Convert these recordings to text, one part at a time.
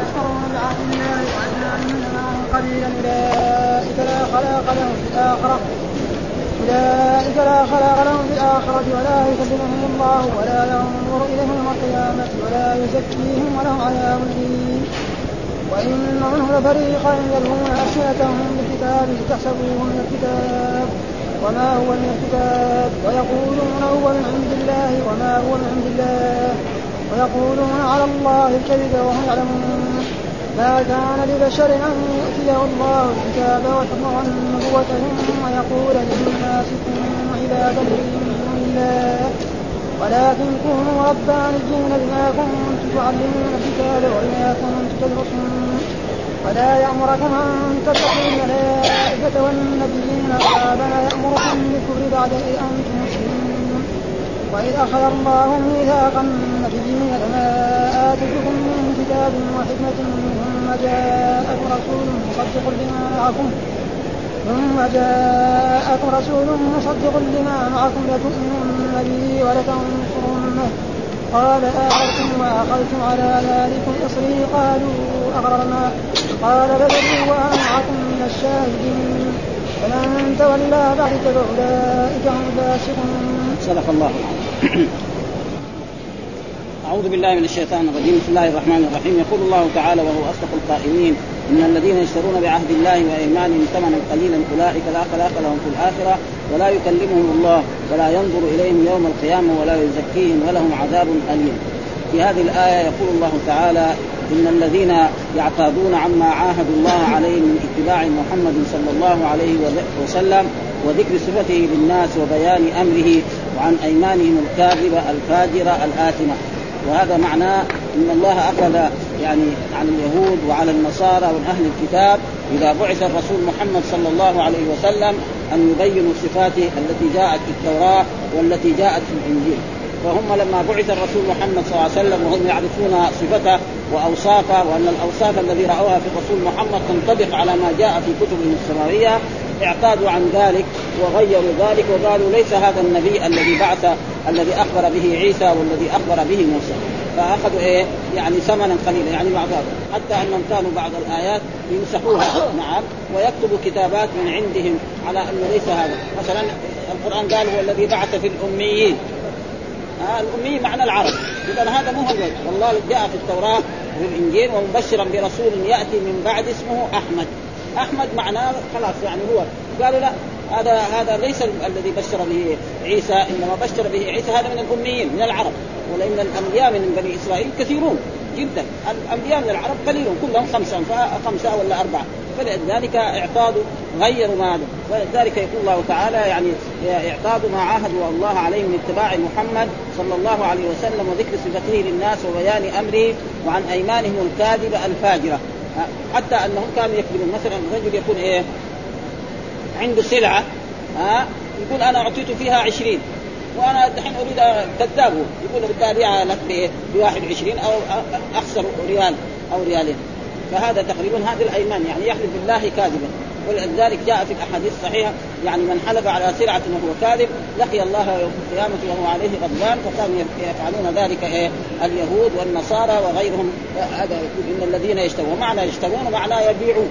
يشكرون لعلنا يعذبون منهم قليلا أولئك لا خلاق لهم في الآخرة ولا يكلمهم الله ولا ينظر إليهم يوم القيامة ولا يزكيهم ولهم عذاب أليم وإن منهم لفريقا يلوون ألسنتهم بالكتاب لتحسبوه من الكتاب وما هو من الكتاب ويقولون هو من عند الله وما هو من عند الله ويقولون على الله الكذب وهم يعلمون ما كان لبشر أن يؤتيه الله الكتاب ويتمه النبوة ويقول للناس كونوا عبادا من دون الله ولكن كونوا ربانيين بما كنتم تعلمون الكتاب وبما كنتم تدرسون ولا يأمركم أن تتقوا الملائكة والنبيين ولا يأمركم بالكفر بعد إذ أنتم مسلمون وإذ أخذ الله ميثاق النبيين لما آتيتكم من كتاب وحكمة ثم جاءكم رسول مصدق لما معكم لتؤمنن به ولتنصرنه قال أأقررتم وأخذتم على ذلكم إصري قالوا أقررنا قال فادعوا وأنعكم من الشاهدين فمن تولى بعد فأولئك هم الفاسقون. صدق الله العظيم. أعوذ بالله من الشيطان الرجيم. بسم الله الرحمن الرحيم. يقول الله تعالى وهو أصدق القائلين إن الذين يشترون بعهد الله وإيمانهم ثمنا قليلا أولئك لا خلاق لهم في الآخرة ولا يكلمهم الله ولا ينظر إليهم يوم القيامة ولا يزكيهم ولهم عذاب أليم. في هذه الآية يقول الله تعالى إن الذين يعتادون عما عاهدوا الله عليه من اتباع محمد صلى الله عليه وسلم وذكر صفته للناس وبيان أمره وعن أيمانهم الكاذبة الفاجرة الآثمة. وهذا معناه إن الله أخذ يعني عن اليهود وعلى النصارى والأهل الكتاب إذا بعث الرسول محمد صلى الله عليه وسلم أن يبينوا صفاته التي جاءت في التوراة والتي جاءت في الإنجيل. فهم لما بعث الرسول محمد صلى الله عليه وسلم وهم يعرفون صفته وأوصافه وأن الأوصاف الذي رأوها في الرسول محمد تنطبق على ما جاء في كتبهم السماوية اعتادوا عن ذلك وغيروا ذلك وقالوا ليس هذا النبي الذي بعث الذي أخبر به عيسى والذي أخبر به موسى. فأخذوا إيه يعني ثمنا قليلا يعني معذاب حتى أنهم كانوا بعض الآيات يمسحوها نعم ويكتبوا كتابات من عندهم على أنه ليس هذا. مثلا القرآن قال هو الذي بعث في الأميين الأمي معنى العرب إذن هذا مو هو والله جاء في التوراة والإنجيل ومبشرا برسول يأتي من بعد اسمه أحمد. أحمد معناه خلاص يعني هو قالوا لا هذا ليس الذي بشر به عيسى إنما بشر به عيسى هذا من الأميين من العرب ولأن الأنبياء من بني إسرائيل كثيرون جدا الأنبياء من العرب قليلون كلهم خمسة ولا أربعة فلذلك اعتادوا غيروا ما هذا. ولذلك يقول الله تعالى يعني اعتادوا ما عاهدوا الله عليه من اتباع محمد صلى الله عليه وسلم وذكر صفته للناس وبيان أمره وعن أيمانهم الكاذبة الفاجرة. حتى أنهم كانوا يكذبون مثلا رجل يكون إيه عنده سلعة يقول أنا أعطيته فيها 20 وأنا الحين أريد كذابه يقول بالتالي لك ب21 أو أخسر ريال أو ريالين فهذا تقريبا هذا الأيمان يعني يحلف بالله كاذبا. ولذلك جاء في الأحاديث الصحيحة يعني من حلف على سلعة وهو كاذب لقي الله يوم القيامة وهو عليه غضبان. فكانوا يفعلون ذلك اليهود والنصارى وغيرهم. هذا إن الذين يشترون معنى يشترون ومعنى يبيعون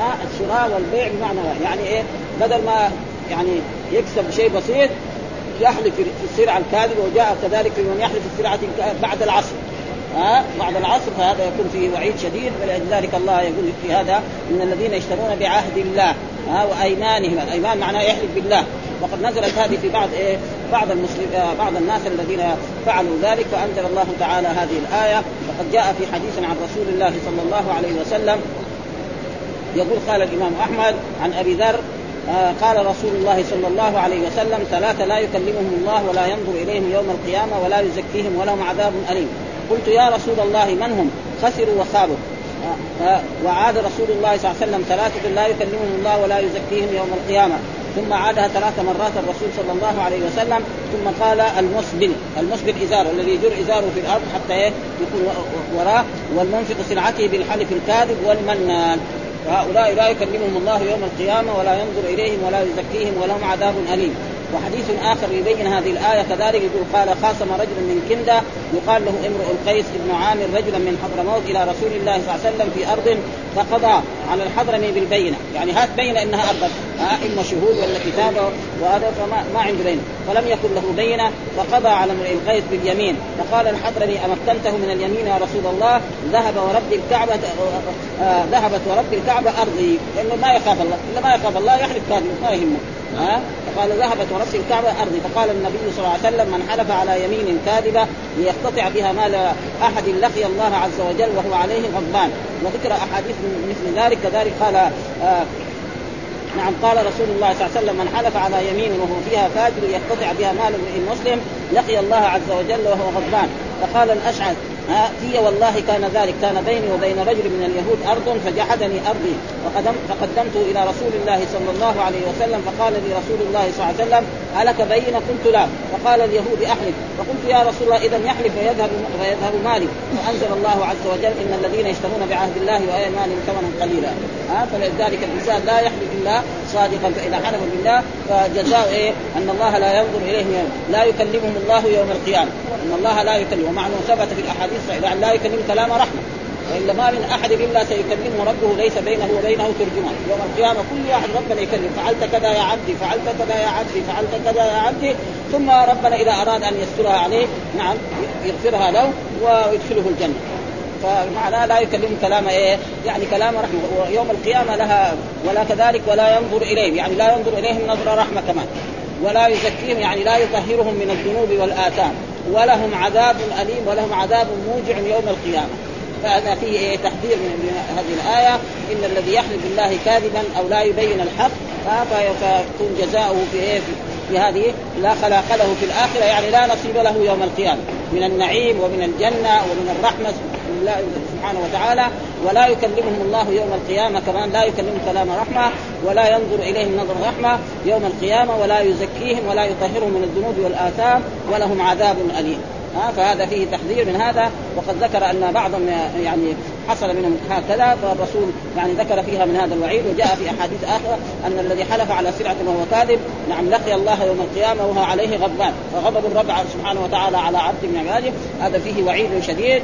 الشراء والبيع بمعنى يعني إيه بدل ما يعني يكسب شيء بسيط يحلف في السلعة الكاذبة. وجاء كذلك من يحلف في السلعة بعد العصر بعد العصر فهذا يكون فيه وعيد شديد. ولذلك الله يقول في هذا إن الذين يشترون بعهد الله وأيمانهم الأيمان معناه يحلف بالله. وقد نزلت هذه في بعض بعض الناس الذين فعلوا ذلك فأنزل الله تعالى هذه الآية. وقد جاء في حديث عن رسول الله صلى الله عليه وسلم يقول قال الإمام أحمد عن أبي ذر قال رسول الله صلى الله عليه وسلم 3 لا يكلمهم الله ولا ينظر إليهم يوم القيامة ولا يزكيهم ولهم عذاب أليم. قلت يا رسول الله من هم؟ خسروا وخابوا. وعاد رسول الله صلى الله عليه وسلم 3 لا يكلمهم الله ولا يزكيهم يوم القيامة ثم عادها 3 مرات الرسول صلى الله عليه وسلم ثم قال المسبل إزاره الذي يجر إزاره في الأرض حتى يكون وراه والمنفق سلعته بالحلف الكاذب والمنان. هؤلاء لا يكلمهم الله يوم القيامة ولا ينظر إليهم ولا يزكيهم ولهم عذاب أليم. وحديث آخر يبين هذه الآية كذلك يقول قال خاصم رجل من كندة يقال له امرؤ القيس بن عامر رجلا من حضرموت إلى رسول الله صلى الله عليه وسلم في أرض فقضى على الحضرمي بالبينة، يعني هات بينة إنها أرض إما شهود ولا كتابة وهذا ما عنده بينة، فلم يكن له بينة فقضى على امرؤ القيس باليمين، فقال الحضرمي أمكنته من اليمين يا رسول الله؟ ذهبت ورب الكعبة أرضي، لأنه ما يخاف الله، إلا ما يخاف الله يحلف كاذب ما يهمه. فقال ذهبت ورب الكعبة أرضي، فقال النبي صلى الله عليه وسلم من حلف على يمين كاذبة ليقتطع بها مال أحد لقي الله عز وجل وهو عليه غضبان، وذكر أحاديث مثل ذلك. كذلك قال نعم قال رسول الله صلى الله عليه وسلم من حلف على يمين وهو فيها فاجر يقتطع بها مال المسلم لقي الله عز وجل وهو غضبان. فقال الأشعث في والله كان ذلك، كان بيني وبين رجل من اليهود أرض فجحدني أرضي فقدمته إلى رسول الله صلى الله عليه وسلم، فقال لي رسول الله صلى الله عليه وسلم ألك بينة؟ قلت لا، فقال اليهود أحلف، فقلت يا رسول الله إذا يحلف فيذهب مالي، فأنزل الله عز وجل إن الذين يشترون بعهد الله وأيمانهم ثمنا قليلا. فلذلك الإنسان لا يحلف إلا صادقا، فإذا حلف بالله فجزاء أن الله لا ينظر إليهم لا يكلمهم الله يوم القيامة، أن الله لا يكلمهم، مع أنه ثبت في الأحاديث فإذا لا يكلم كلام رحمة وإلا ما من أحد إلا سيكلمه ربه ليس بينه وبينه ترجمان يوم القيامة، كل أحد ربنا يكلم فعلت كذا يا عبدي فعلت كذا يا عبدي فعلت كذا يا عبدي، ثم ربنا إذا أراد أن يسترها عليه نعم يغفرها له ويدخله الجنة. فمعنى لا يكلم كلام يعني كلام رحمة، ويوم القيامة لها ولا كذلك ولا ينظر إليهم، يعني لا ينظر إليهم نظرة رحمة كمان، ولا يزكيهم يعني لا يطهرهم من الذنوب والآثام، ولهم عذاب أليم ولهم عذاب موجع يوم القيامة. فهذا فيه تحذير من هذه الآية إن الذي يحلف بالله كاذبا أو لا يبين الحق فيكون جزاؤه في هذه لا خلاق له في الآخرة، يعني لا نصيب له يوم القيامة من النعيم ومن الجنة ومن الرحمة الله سبحانه وتعالى. ولا يكلمهم الله يوم القيامة كمان، لا يكلمهم كلام رحمة ولا ينظر إليهم نظر رحمة يوم القيامة، ولا يزكيهم ولا يطهرهم من الذنوب والآثام ولهم عذاب أليم. فهذا فيه تحذير من هذا. وقد ذكر أن بعضهم يعني حصل منهم هكذا، فالرسول يعني ذكر فيها من هذا الوعيد. وجاء في أحاديث آخر أن الذي حلف على سلعة وهو كاذب نعم لقي الله يوم القيامة وهو عليه غضبان، فغضب الرب سبحانه وتعالى على عبد من عباده. هذا فيه وعيد شديد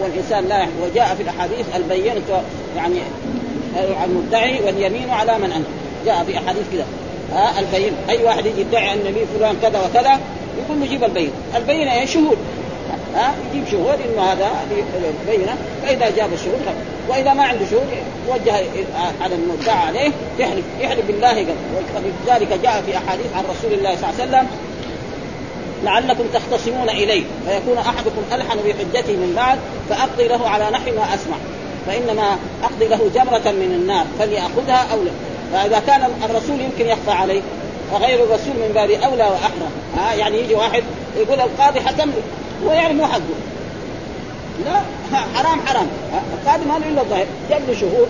والإنسان لا يحب. وجاء في الأحاديث البينة يعني على المدعي واليمين على من أنكر، جاء في أحاديث كذا البين، أي واحد يدعي أن النبي فلان كذا وكذا يقول له جيب البينة هي شهود، يجيب شهود إنه هذا بينة، فإذا جاب الشهود وإذا ما عنده شهود وجه على المدعى عليه يحلف بالله قبل. وذلك جاء في أحاديث عن رسول الله صلى الله عليه وسلم لعلكم تختصمون إليه فيكون أحدكم ألحن بحجته من بعد فأقضي له على نحو ما أسمع، فإنما أقضي له جمرة من النار فليأخذها أو لا. فإذا كان الرسول يمكن يخفى عليه وغير الرسول من باب أولى وأحرى، يعني يجي واحد يقول القاضي حكم لي ويعني مو حقه، لا حرام القاضي ما له إلا الظاهر، جاب له شهود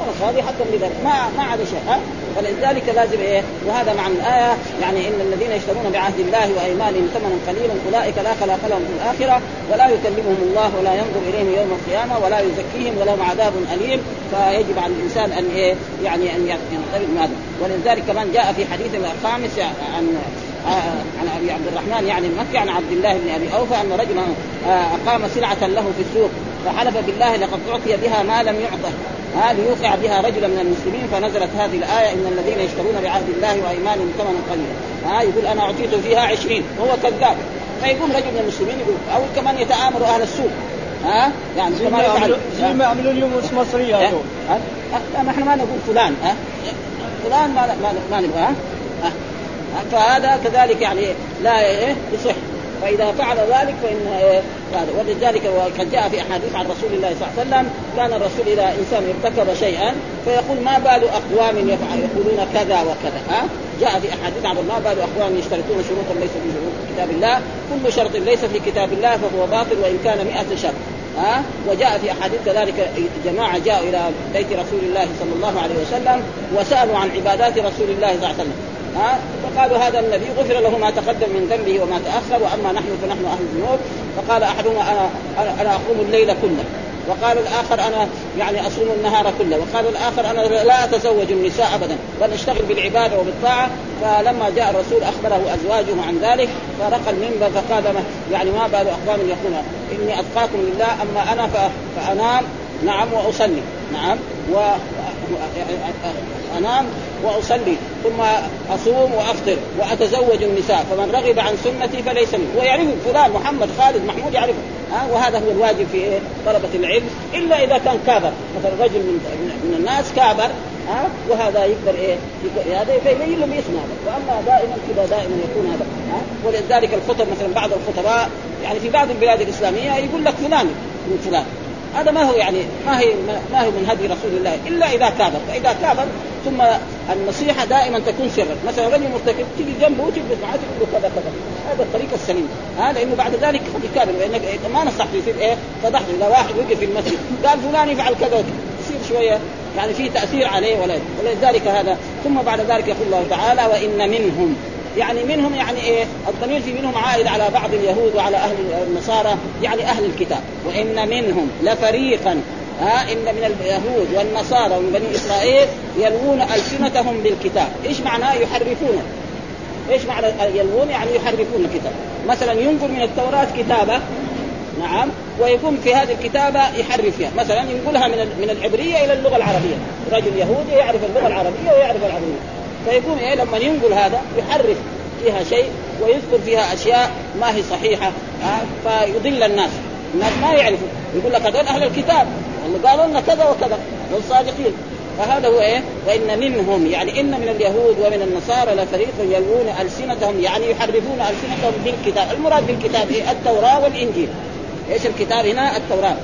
والقاضي حكم لذلك ما عاد شيء. فلذلك لازم وهذا مع الآية يعني إن الذين يشترون بعهد الله وأيمانهم ثمنا قليلا أولئك لا خلاق لهم في الآخرة ولا يكلمهم الله ولا ينظر إليهم يوم القيامة ولا يزكيهم ولهم عذاب أليم. فيجب على الإنسان أن يعني أن ينقذ ماله. ولذلك كمان جاء في حديث الخامس عن أبي عبد الرحمن يعني المكي عن عبد الله بن أبي أوفى أن رجلا أقام سلعة له في السوق فحلف بالله لقد أعطي بها ما لم يعطه ليوقع بها رجلا من المسلمين، فنزلت هذه الآية إن الذين يشترون بعهد الله وأيمانهم ثمنا قليلا. يقول أنا أعطيته فيها 20 وهو كذاب، فيقوم رجل من المسلمين يقول أو كمان يتآمر أهل السوق يعني زي ما عملوا اليوم مصرية نحن ما نقول فلان فلان ما نبغى فهذا كذلك يعني لا يصح. فإذا فعل ذلك فإن ولذلك وقد جاء في أحاديث عن رسول الله صلى الله عليه وسلم كان الرسول إذا إنسان ارتكب شيئا فيقول ما بال أقوام يقولون كذا وكذا. جاء في أحاديث عن ما بال أقوام يشترطون شروطا ليس في كتاب الله، كل شرط ليس في كتاب الله فهو باطل وإن كان 100 شرط. وجاء في أحاديث ذلك جماعة جاءوا إلى بيت رسول الله صلى الله عليه وسلم وسألوا عن عبادات رسول الله صلى الله عليه وسلم فقالوا هذا النبي غفر له ما تقدم من ذنبه وما تأخر وأما نحن فنحن أهل الذنوب. فقال أحدهم أنا أقوم الليل كله وقال الآخر أنا يعني أصوم النهار كله، وقال الآخر أنا لا أتزوج النساء أبدا بل أشتغل بالعبادة وبالطاعة. فلما جاء الرسول أخبره أزواجه عن ذلك، فرقى المنبر فقال يعني ما بال أقوام يقولون إني أتقاكم لله، أما أنا فأنام نعم وأصلي، نعم وأنام وأصلي ثم أصوم وأفطر وأتزوج النساء، فمن رغب عن سنتي فليس مني. ويعرف فلان محمد خالد محمود يعرفه، وهذا هو الواجب في طلبة العلم، إلا إذا كان كابر مثل رجل من الناس كابر، وهذا يقدر هذا يبين لهم يسمع. وأما دائما كذا دائما يكون هذا، ولذلك الخطب مثلا بعض الخطباء يعني في بعض البلاد الإسلامية يقول لك فلان من فلان، هذا ما هو يعني ما هو من هدي رسول الله إلا إذا كابر. فإذا كابر ثم النصيحة دائما تكون سرا، مثلا رجل مرتكب تيجي جنبه وتجلس معاه تقول له كذا، هذا الطريق السليم، لأنه بعد ذلك قد يكابر، لأنك ما نصح في فضحت. إذا واحد وقف في المسجد قال فلان يفعل كذا يصير شوية يعني فيه تأثير عليه ولذلك هذا. ثم بعد ذلك يقول الله تعالى وإن منهم، يعني منهم يعني الضمير في منهم عائد على بعض اليهود وعلى أهل النصارى يعني أهل الكتاب. وإن منهم لفريقا إن من اليهود والنصارى ومن بني إسرائيل يلوون ألسنتهم بالكتاب. إيش معناه يحرفونه؟ إيش معنى يلوون؟ يعني يحرفون الكتاب، مثلا ينقل من التوراة كتابة نعم ويقوم في هذه الكتابة يحرفها، مثلا ينقلها من العبرية إلى اللغة العربية، رجل يهودي يعرف اللغة العربية ويعرف العبرية، فيكون لما ينقل هذا يحرف فيها شيء ويذكر فيها أشياء ما هي صحيحة، فيضل الناس ما يعرفوا، يقول لك هذول أهل الكتاب اللي قالوا لنا كذا وكذا والصادقين. فهذا هو وإن منهم يعني إن من اليهود ومن النصارى لفريق يلوون ألسنتهم يعني يحرفون ألسنتهم بالكتاب. المراد بالكتاب التوراة والإنجيل. إيش الكتاب هنا؟ التوراة،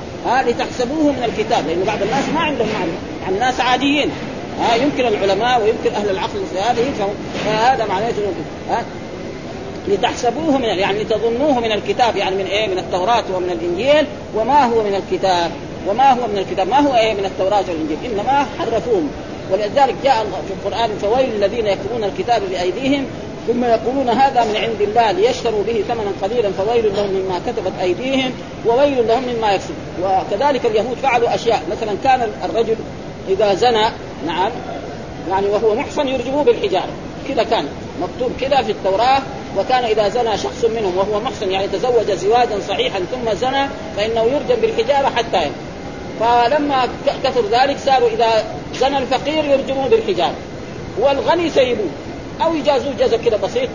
لتحسبوه من الكتاب، لأن بعض الناس ما عندهم معرفة، يعني الناس عاديين، يمكن العلماء ويمكن أهل العقل هذا يفهم، هذا معناه لتحسبوه من يعني لتظنوه من الكتاب، يعني من من التوراة ومن الإنجيل، وما هو من الكتاب ما هو من التوراة والإنجيل، إنما حرفوهم. ولذلك جاء في القرآن فويل الذين يكتبون الكتاب بأيديهم ثم يقولون هذا من عند الله ليشتروا به ثمنا قليلا فويل لهم مما كتبت أيديهم وويل لهم مما يكسبون. وكذلك اليهود فعلوا أشياء، مثلا كان الرجل إذا زنى نعم يعني وهو محصن يرجموه بالحجارة، كذا كان مكتوب كذا في التوراة. وكان إذا زنى شخص منهم وهو محصن يعني تزوج زواجا صحيحا ثم زنى فإنه يرجم بالحجارة حتى يموت. فلما كثر ذلك صاروا إذا زنى الفقير يرجموه بالحجارة والغني سيبوه أو يجازوه جزاء كذا بسيط.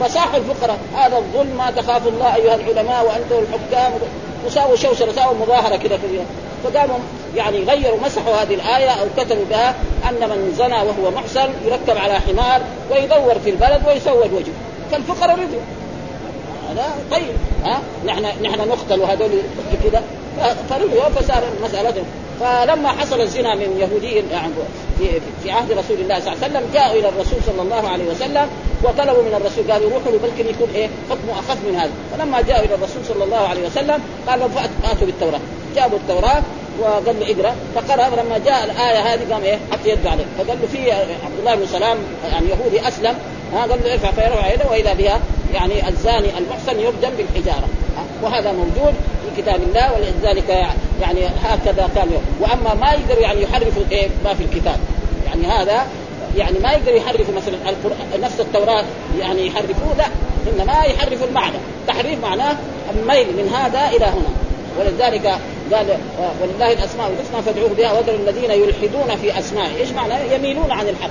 فصاح الفقراء هذا الظلم ما تخاف الله أيها العلماء وأنتم الحكام، وساووا شوشرة ساووا مظاهرة كذا في اليوم. فقاموا يعني غيروا مسحوا هذه الآية أو كتبوا بها أن من زنى وهو محسن يركب على حمار ويدور في البلد ويسود وجهه، فالفقراء رضوا هذا طيب نحن نقتل وهذول كذا فرضوا فصار مسألتهم. فلما حصل الزنا من يهوديين في عهد رسول الله صلى الله عليه وسلم جاءوا إلى الرسول صلى الله عليه وسلم وطلبوا من الرسول قالوا روحوا له بلكن يكون حكمه أخف من هذا. فلما جاءوا إلى الرسول صلى الله عليه وسلم قالوا فأتوا بالتوراة، جابوا التوراة وقال له اقرأ، فقرأ. لما جاء الآية هذه قام حط يده عليه، فقال له في عبد الله بن سلام يعني يهودي أسلم، قال له ارفع فيرفع يده وإذا بها يعني الزاني المحسن يرجم بالحجارة. وهذا موجود في كتاب الله، ولذلك يعني هكذا كان. وأما ما يقدر يعني يحرفوا ما في الكتاب، يعني هذا يعني ما يقدر يحرفوا مثلا القرآن نفس التوراة يعني يحرفوه، لا إنما يحرفوا المعنى. تحريف معناه الميل من هذا إلى هنا. ولذلك قال ولله الأسماء الحسنى فادعوه بها وذروا الذين يلحدون في أسمائه. إيش معناه؟ يميلون عن الحق.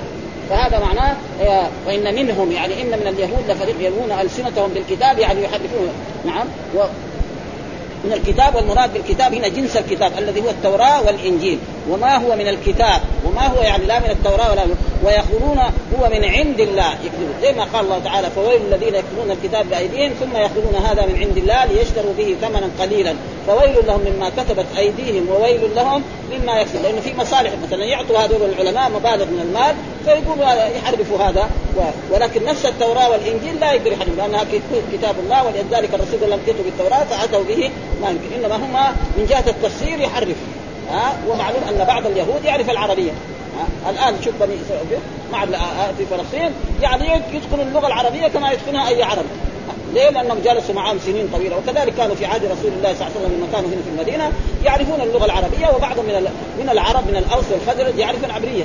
فهذا معناه وإن منهم يعني إن من اليهود لفريق يلوون ألسنتهم بالكتاب يعني يحرفونه نعم من الكتاب. والمراد بالكتاب هنا جنس الكتاب الذي هو التوراة والإنجيل. وما هو من الكتاب، وما هو يعني لا من التوراة ولا من ويقولون هو من عند الله يكذبون، زي ما قال الله تعالى فويل الذين يكتبون الكتاب بأيديهم ثم يقولون هذا من عند الله ليشتروا به ثمنا قليلا فويل لهم مما كتبت أيديهم وويل لهم مما يكسبون. لأنه في مصالح مثلا يعطوا هذول العلماء مبالغ من المال فيقوموا يحرفوا هذا ولكن نفس التوراة والإنجيل لا يقدر يحرفوا لأنها كتاب الله. ولذلك الرسول لم يأتوا بالتوراة فأتوا به ما يمكن، إنما هما من جهة التفسير يحرفوا. ومعلوم أن بعض اليهود يعرف العربية، الآن شوف بني إسرائيل مع في فلسطين يعني يدخلوا اللغة العربية كما يدخلها أي عرب، ليه؟ لأنهم جلسوا معهم سنين طويلة. وكذلك كانوا في عهد رسول الله صلى الله عليه وسلم لما كانوا هنا في المدينة يعرفون اللغة العربية، وبعضهم من العرب من الأوس والخزرج يعرف العبرية،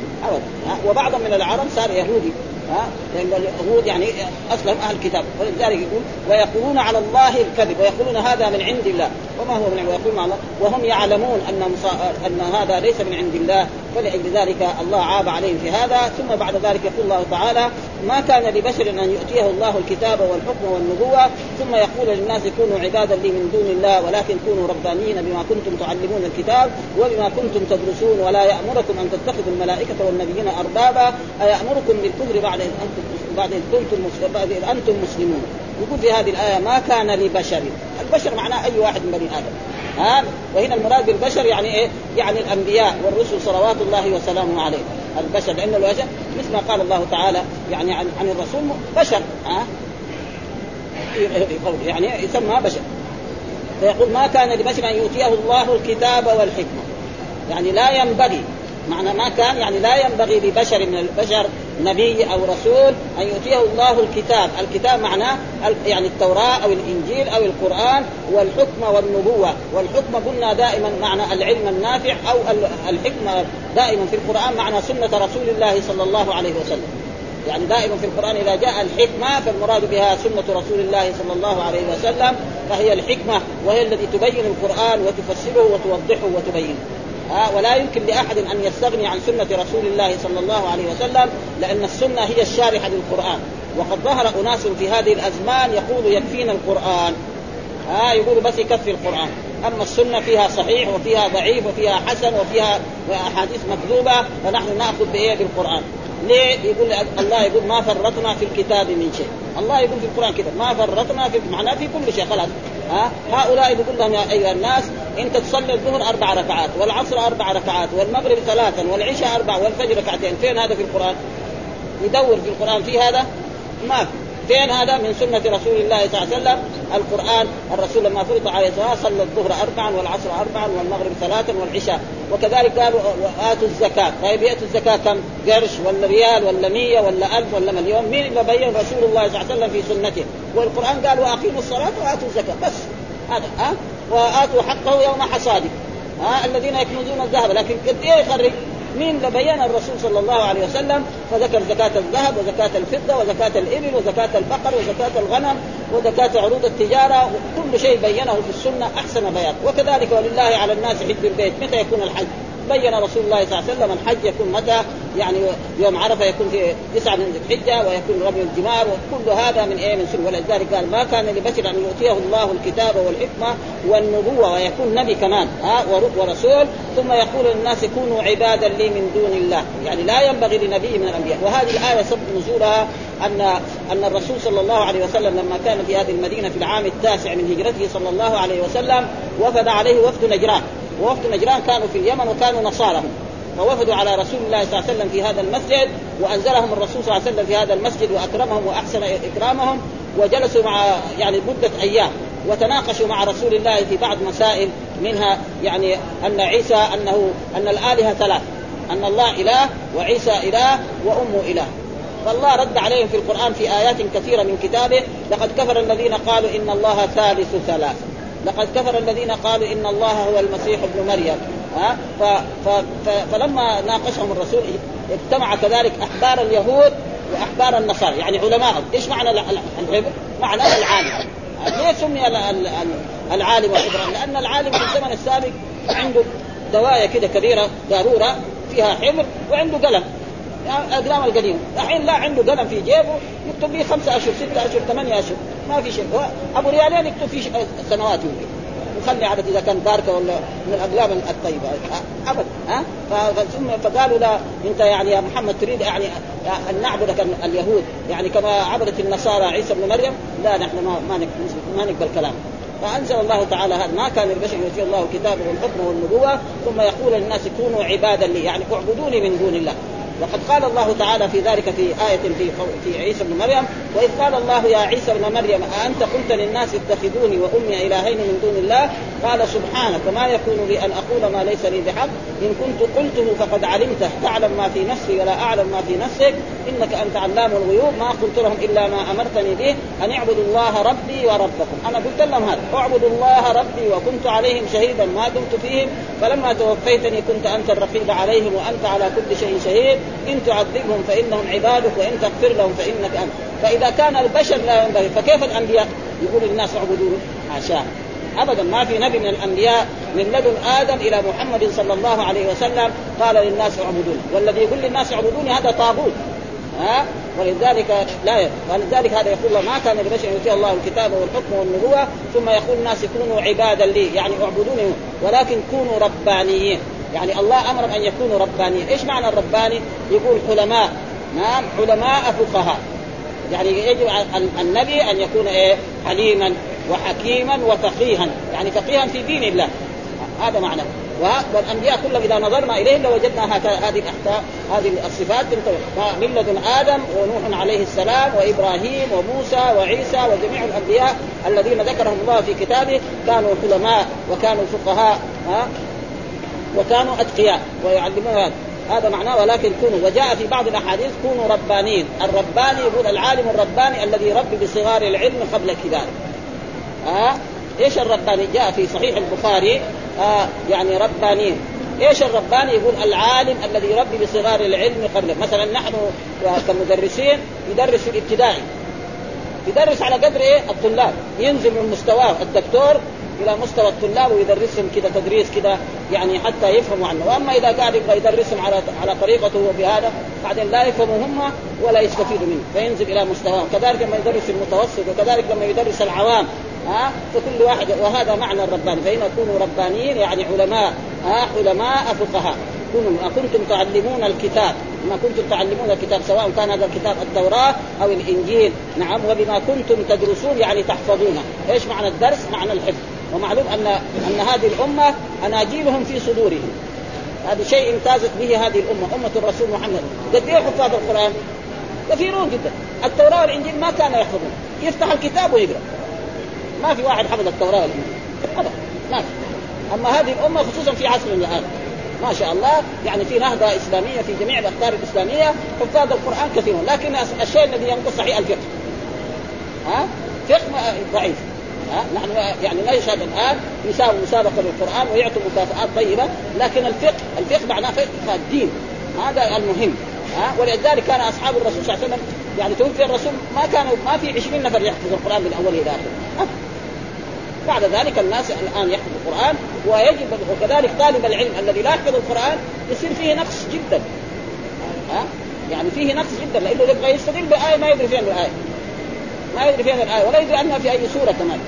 وبعضهم من العرب صار يهودي، لأن اليهود يعني أصلهم أهل الكتاب. ولذلك يقول ويقولون على الله الكذب ويقولون هذا من عند الله وما هو من عند الله وهم يعلمون أن هذا ليس من عند الله، فلأجل ذلك الله عاب عليهم في هذا. ثم بعد ذلك يقول الله تعالى ما كان لبشر أن يؤتيه الله الكتاب والحكم والنبوة ثم يقول للناس كونوا عبادا لي من دون الله ولكن كونوا ربانيين بما كنتم تعلمون الكتاب وبما كنتم تدرسون ولا يأمركم أن تتخذوا الملائكة والنبيين أربابا أيأمركم بالكفر بعد أنتم مسلمون. يقول في هذه الآية ما كان لبشر، البشر معناه أي واحد من بني آدم، وهنا المراد بالبشر يعني إيه؟ يعني الأنبياء والرسل صلوات الله وسلامه عليه البشر، لأن البشر مثل ما قال الله تعالى يعني عن الرسول بشر، يعني يسمى بشر. فيقول ما كان لبشر أن يؤتيه الله الكتاب والحكمة، يعني لا ينبغي، معنى ما كان يعني لا ينبغي لبشر من البشر نبي أو رسول أن يؤتيه الله الكتاب. الكتاب معناه يعني التوراة أو الإنجيل أو القرآن، والحكمة والنبوة. والحكمة قلنا دائما معنى العلم النافع، أو الحكمة دائما في القرآن معنى سنة رسول الله صلى الله عليه وسلم، يعني دائما في القرآن إذا جاء الحكمة فالمراد بها سنة رسول الله صلى الله عليه وسلم، فهي الحكمة وهي التي تبين القرآن وتفسره وتوضحه وتبينه. ولا يمكن لأحد أن يستغني عن سنة رسول الله صلى الله عليه وسلم، لأن السنة هي الشارحة للقرآن. وقد ظهر أناس في هذه الأزمان يقولوا يكفينا القرآن، يقولوا بس يكفي القرآن، أما السنة فيها صحيح وفيها ضعيف وفيها حسن وفيها أحاديث مكذوبة، فنحن نأخذ بإيه؟ بالقرآن. ليه؟ يقول الله يقول ما فرطنا في الكتاب من شيء، الله يقول في القرآن كده ما فرطنا في معناه في كل شيء خلاص. هؤلاء يقول لهم يا أيها الناس أنت تصلي الظهر 4 ركعات والعصر 4 ركعات والمغرب 3 والعشاء 4 والفجر 2. فين هذا في القرآن؟ يدور في القرآن في هذا؟ ما فين هذا من سنة رسول الله صلى الله عليه وسلم؟ القرآن الرسول لما فرض عليه الصلاة صلى الظهر 4 والعصر 4 والمغرب 3 والعشاء. وكذلك قالوا آتوا الزكاة، طيب آتوا الزكاة كم؟ قرش ولا ريال ولا 100 ولا 1000 ولا مليون؟ مين اللي بين رسول الله صلى الله عليه وسلم في سنته؟ والقرآن قال وأقيموا الصلاة وآتوا الزكاة بس هذا، وآتوا حقه يوم حصاده، الذين يكنزون الذهب، لكن قد إيه يخرج؟ مين لبيان الرسول صلى الله عليه وسلم. فذكر زكاة الذهب وزكاة الفضة وزكاة الإبل وزكاة البقر وزكاة الغنم وزكاة عروض التجارة، وكل شيء بيّنه في السنة أحسن بيان. وكذلك ولله على الناس حج البيت، متى يكون الحج؟ بيّن رسول الله صلى الله عليه وسلم الحج يكون متى، يعني يوم عرفة يكون في 9 من ذي الحجة، ويكون رمي الجمار، وكل هذا من أي من سنة. ولذلك قال ما كان لبشر أن يؤتيه الله الكتاب والحكمة والنبوة، ويكون نبي كمان ورسول، ثم يقول الناس كونوا عبادا لي من دون الله، يعني لا ينبغي لنبي من الأنبياء. وهذه الآية سبب نزولها أن الرسول صلى الله عليه وسلم لما كان في هذه المدينة في العام 9 من هجرته صلى الله عليه وسلم وفد عليه وفد نجران، ووفد نجران كانوا في اليمن وكانوا نصارى، فوفدوا على رسول الله صلى الله عليه وسلم في هذا المسجد، وأنزلهم الرسول صلى الله عليه وسلم في هذا المسجد وأكرمهم وأحسن إكرامهم، وجلسوا مع يعني مدة أيام وتناقشوا مع رسول الله في بعض مسائل، منها يعني أن عيسى أن الآلهة 3، أن الله إله وعيسى إله وأمه إله. فالله رد عليهم في القرآن في آيات كثيرة من كتابه، لقد كفر الذين قالوا إن الله ثالث 3، لقد كفر الذين قالوا إن الله هو المسيح ابن مريم. فلما ناقشهم الرسول اجتمع كذلك أحبار اليهود وأحبار النصارى، يعني علماءهم. إيش معنى العبر؟ معنى العالم. ليه سمي العالم والعبر؟ لأن العالم في الزمن السابق عنده دواية كده كبيرة ضرورة فيها حبر وعنده قلم، أقلام القديم. الحين لا، عنده قلم في جيبه يكتب به 5 أشهر 6 أشهر 8 أشهر، ما في شيء. أبو ريالين يكتب فيه سنوات يمكن، وخلي عدد إذا كان باركة ولا من الأقلام الطيبة أبد. فقالوا لا أنت يعني يا محمد تريد يعني أن نعبدك اليهود يعني كما عبدت النصارى عيسى بن مريم؟ لا، نحن ما نقبل كلام. فأنزل الله تعالى هذا ما كان لبشر أن يؤتيه الله الكتاب والحكمة والنبوة ثم يقول للناس كونوا عبادا لي، يعني اعبدوني من دون الله. وقد قال الله تعالى في ذلك في آية في عيسى بن مريم: وإذ قال الله يا عيسى بن مريم أأنت قلت للناس اتخذوني وأمي إلهين من دون الله قال سبحانك ما يكون لي أن أقول ما ليس لي بحق إن كنت قلته فقد علمته تعلم ما في نفسي ولا أعلم ما في نفسك إنك أنت علام الغيوب ما قلت لهم إلا ما أمرتني به أن اعبدوا الله ربي وربكم. أنا قلت لهم هذا: اعبدوا الله ربي وكنت عليهم شهيدا ما دمت فيهم فلما توفيتني كنت أنت الرقيب عليهم وأنت على كل شيء شهيد إن تعذبهم فإنهم عبادك وإن تغفر لهم فإنك أنت. فإذا كان البشر لا ينبغي فكيف الأنبياء؟ يقول الناس اعبدوه عشان أبدا ما في نبي من الأنبياء من لدن آدم إلى محمد صلى الله عليه وسلم قال للناس اعبدوني، والذي يقول للناس اعبدوني هذا طاغوت. ولذلك لا، ولذلك هذا يقول له ما كان لبشر يؤتيه الله الكتاب والحكم والنبوة ثم يقول الناس كونوا عبادا لي، يعني اعبدوني ولكن كونوا ربانيين. يعني الله أمر أن يكونوا ربانيين. إيش معنى الرباني؟ يقول علماء، نعم علماء فقهاء، يعني يجب النبي أن يكون حليما وحكيما وفقيها، يعني فقيها في دين الله، هذا معنى. والأنبياء كلهم إذا نظرنا إليهم لوجدنا هذه الصفات من لدن آدم ونوح عليه السلام وإبراهيم وموسى وعيسى وجميع الأنبياء الذين ذكرهم الله في كتابه كانوا علماء وكانوا فقهاء وكانوا أتقياء ويعلمون هذا، هذا معناه. ولكن كونوا، وجاء في بعض الأحاديث كونوا ربانين. الرباني يقول العالم الرباني الذي يربي بصغار العلم قبل كباره. ايش الرباني؟ جاء في صحيح البخاري يعني ربانين. ايش الرباني؟ يقول العالم الذي يربي بصغار العلم قبله. مثلا نحن كمدرسين يدرس الابتدائي، يدرس على قدر الطلاب، ينزل من مستواه الدكتور الى مستوى الطلاب ويدرسهم كده تدريس كده يعني حتى يفهموا عنه. واما اذا قاعد يبغى يدرسهم على طريقته وبهذا بعدين لا يفهموا هم ولا يستفيدوا منه فينزل الى مستواهم. كذلك لما يدرس المتوسط وكذلك لما يدرس العوام، فكل واحد. وهذا معنى الربان، فإن كونوا ربانيين يعني علماء، علماء فقهاء. كنتم تعلمون الكتاب، ما كنتم تعلمون الكتاب سواء كان هذا الكتاب التوراة أو الإنجيل، نعم، وبما كنتم تدرسون يعني تحفظونه. إيش معنى الدرس؟ معنى الحفظ. ومعلوم أن هذه الأمة أناجيلهم في صدورهم، هذا شيء امتازت به هذه الأمة، أمة الرسول محمد. قد إيه حفاظ القرآن؟ كثيرون جدا. التوراة والإنجيل ما كانوا يحفظون، يفتح الكتاب ويقرأ، ما في واحد حفظ التوراة هذا، ما في. أما هذه الأمة خصوصا في عصرنا الآن ما شاء الله يعني في نهضة إسلامية في جميع الأقطار الإسلامية، حفاظ القرآن كثيرون. لكن الشيء الذي ينقص صحيح الفقه، فقه ضعيف. نحن يعني نشهد الآن يساوي مسابقة للقرآن ويعطوا مكافآت طيبة، لكن الفقه معناه فقه الدين، هذا المهم. ولذلك كان أصحاب الرسول صلى الله عليه وسلم يعني توفي الرسول ما في 20 نفر يحفظ القرآن من أول إلى آخر. بعد ذلك الناس الآن يحفظ القرآن، ويجب وكذلك طالب العلم الذي لا يحفظ القرآن يصير فيه نقص جدا، يعني فيه نقص جدا، لأنه يبغى يستدل بآية ما يدري فيها الآية، ما يدري فيها الآية ولا يدري عنها في أي سورة كمان.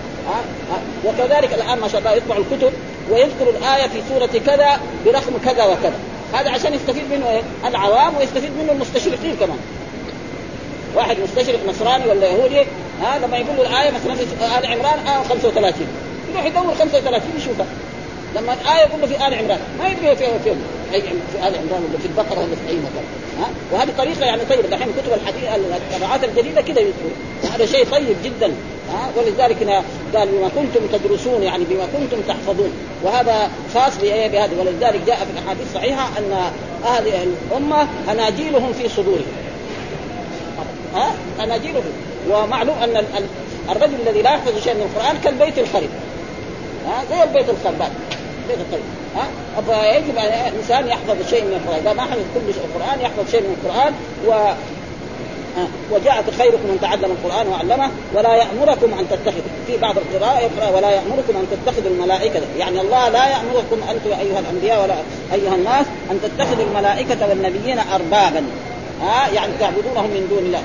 وكذلك الآن ما شاء الله يطبع الكتب ويذكر الآية في سورة كذا برقم كذا وكذا، هذا عشان يستفيد منه العوام ويستفيد منه المستشرقين كمان. واحد مستشرق نصراني ولا يهودي لما يقول له الآية مثلا في آل عمران 35 يروح يدور 35 يشوفها. لما الآية يقول له في آل عمران ما يدري فيها في آل عمران ولا في البقرة ولا في أي مكان. وهذه طريقة يعني طيب الحين كتب الحديث الطبعات الجديدة كده يذكر، هذا شيء طيب جدا. ولذلك هنا قال بما كنتم تدرسون يعني بما كنتم تحفظون، وهذا خاص بهذا. ولذلك جاء في الأحاديث الصحيحة أن أهل الأمة أناجيلهم في صدورهم، أناجيلهم. ومعلوم أن الرجل الذي لا يحفظ شيئا من القرآن كالبيت الخرب، زي البيت الخربان، بيت الخرب. فيجب أن الإنسان يحفظ شيء من القرآن، إذا ما حفظ كل شيء القرآن يحفظ شيء من القرآن. وجاءت خيركم من تعلم القرآن وعلمه ولا يأمركم أن تتخذوا، في بعض القراءة ولا يأمركم أن تتخذوا الملائكة، يعني الله لا يأمركم أنتم أيها الأنبياء ولا أيها الناس أن تتخذوا الملائكة والنبيين أربابا، يعني تعبدونهم من دون الله.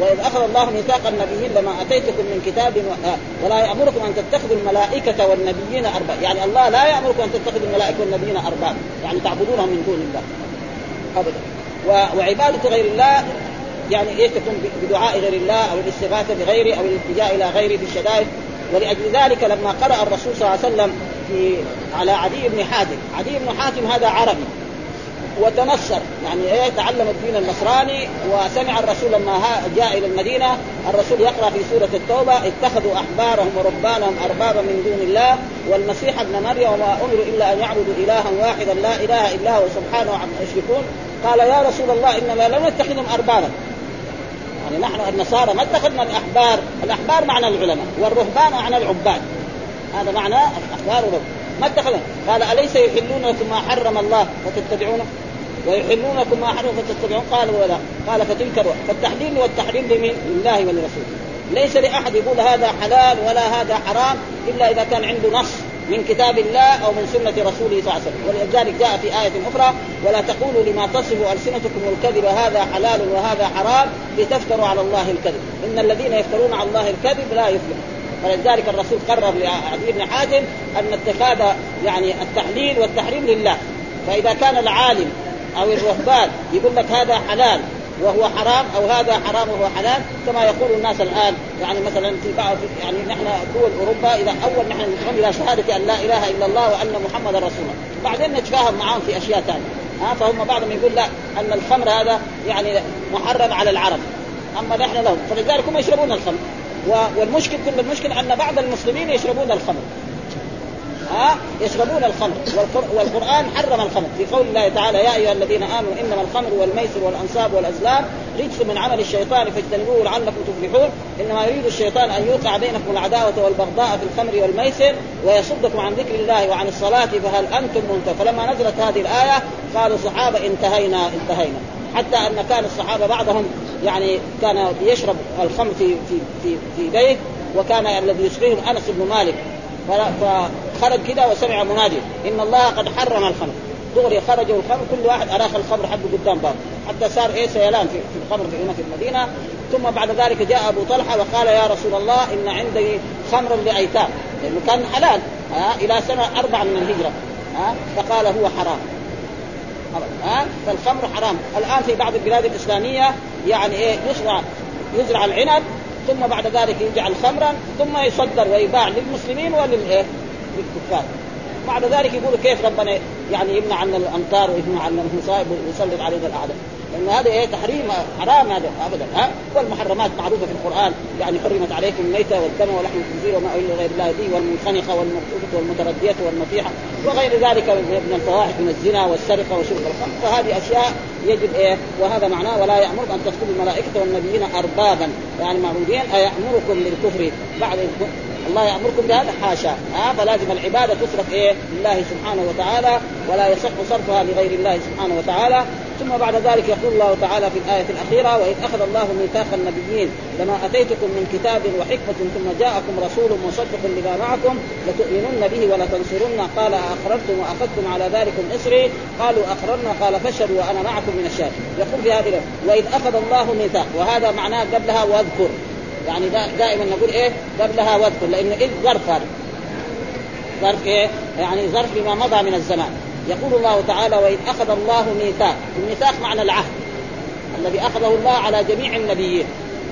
وإذ أخذ الله ميثاق النبيين لما أتيتكم من كتاب ولا يأمركم أن تتخذوا الملائكة والنبيين أربابا، يعني الله لا يأمركم أن تتخذوا الملائكة والنبيين أربابا، يعني تعبدونهم من دون الله أبدا. وعبادة غير الله يعني إيه؟ تكون بدعاء غير الله أو الاستغاثة بغيره أو الالتجاء إلى غيره في الشدائد. ولأجل ذلك لما قرأ الرسول صلى الله عليه وسلم على عدي بن حاتم، عدي بن حاتم هذا عربي وتنصر، يعني ايه تعلم الدين النصراني. وسمع الرسول لما جاء الى المدينه الرسول يقرا في سوره التوبه: اتخذوا احبارهم وربانهم اربابا من دون الله والمسيح ابن مريم وما امروا الا ان يعبدوا الها واحدا لا اله الا هو سبحانه عما يشركون. قال: يا رسول الله انما لم نتخذهم اربابا، يعني نحن النصارى ما اتخذنا الاحبار، الاحبار معنى العلماء والرهبان معنى العباد، هذا معنى الاحبار والرهبان، ما اتخذنا. قال: أليس يحلون لكم ما حرم الله فتتبعونه ويحلون لكم ما حرم فتتبعون؟ قالوا: ولا. قال: فتلك الروح. فالتحليل والتحريم لله وللرسول، ليس لأحد يقول هذا حلال ولا هذا حرام إلا إذا كان عنده نص من كتاب الله أو من سنة رسوله صلى الله عليه وسلم. ولذلك جاء في آية أخرى: ولا تقولوا لما تصف ألسنتكم الكذب هذا حلال وهذا حرام لتفتروا على الله الكذب إن الذين يفترون على الله الكذب لا يفلحون. ولذلك الرسول قرر لعدي بن حاتم أن اتخاذ يعني التحليل والتحريم لله. فإذا كان العالم أو الرهبان يقول لك هذا حلال وهو حرام أو هذا حرام وهو حلال، كما يقول الناس الآن، يعني مثلا في بعض، يعني نحن دول أوروبا إذا أول نحن نتقن إلى شهادة أن لا إله إلا الله وأن محمد رسول الله، بعدين نتفاهم معهم في أشياء تانية. فهم بعضهم يقول لا، أن الخمر هذا يعني محرم على العرب أما نحن لهم، فلذلك هم يشربون الخمر. والمشكل كل المشكل أن بعض المسلمين يشربون الخمر، يشربون الخمر، والقرآن حرم الخمر في قول الله تعالى: يا أيها الذين آمنوا إنما الخمر والميسر والأنصاب والأزلام رجس من عمل الشيطان فاجتنبوه لعلكم تفلحون. إنما يريد الشيطان أن يوقع بينكم العداوة والبغضاء في الخمر والميسر ويصدكم عن ذكر الله وعن الصلاة فهل أنتم منتهون. فلما نزلت هذه الآية قالوا الصحابة: انتهينا. حتى أن كان الصحابة بعضهم يعني كان يشرب الخمر في بيت، وكان الذي يسقيهم أنس بن مالك، فخرج كده وسمع منادي: إن الله قد حرم الخمر. دغري خرجوا الخمر، كل واحد أراخ الخمر حبه قدام باب، حتى صار سيلان في الخمر في المدينة. ثم بعد ذلك جاء أبو طلحة وقال: يا رسول الله إن عندي خمر لأيتام، لأنه كان حلال إلى سنة 4 من الهجرة، فقال: هو حرام. فالخمر حرام. الآن في بعض البلاد الإسلامية يعني يزرع العنب، ثم بعد ذلك يجعل خمرا، ثم يصدر ويباع للمسلمين وللكفار. بعد ذلك يقولوا كيف ربنا يعني يمنع عن الأمطار ويمنع عن المصائب ويسلط علينا الأعداء، لأن هذا تحريم حرام هذا أبدا. والمحرمات معروفة في القرآن، يعني حرمت عليكم الميتة والدم ولحم الخنزير وما أهل غير الله به والمنخنقة والمقطوعة والمتردية والنطيحة وغير ذلك من الفواحش من الزنا والسرقة وشرب الخمر. فهذه أشياء يجب وهذا معناه ولا يأمرك أن تتخذوا الملائكة والنبيين أربابا، يعني معبودين. أيأمركم بالكفر بعد الله يأمركم بهذا؟ حاشا. فلازم العبادة تصرف لله سبحانه وتعالى، ولا يصح صرفها لغير الله سبحانه وتعالى. ثم بعد ذلك يقول الله تعالى في الآية الأخيرة: وإذ أخذ الله ميثاق النبيين لما أتيتكم من كتاب وحكمة ثم جاءكم رسول مصدق لما معكم لتؤمنن به ولتنصرنه. قال: أقررتم وأخذتم على ذلكم إصري؟ قالوا: أقررنا. قال: فاشهدوا وأنا معكم من الشاهدين. يقول في هذه: وإذ أخذ الله ميثاق، وهذا معناه قبلها واذكر، يعني دائما نقول قبلها واذكر، لأنه ظرف يعني ظرف لما مضى من الزمان. يقول الله تعالى: وإذ أخذ الله ميثاق. الميثاق معنى العهد الذي أخذه الله على جميع النبيين،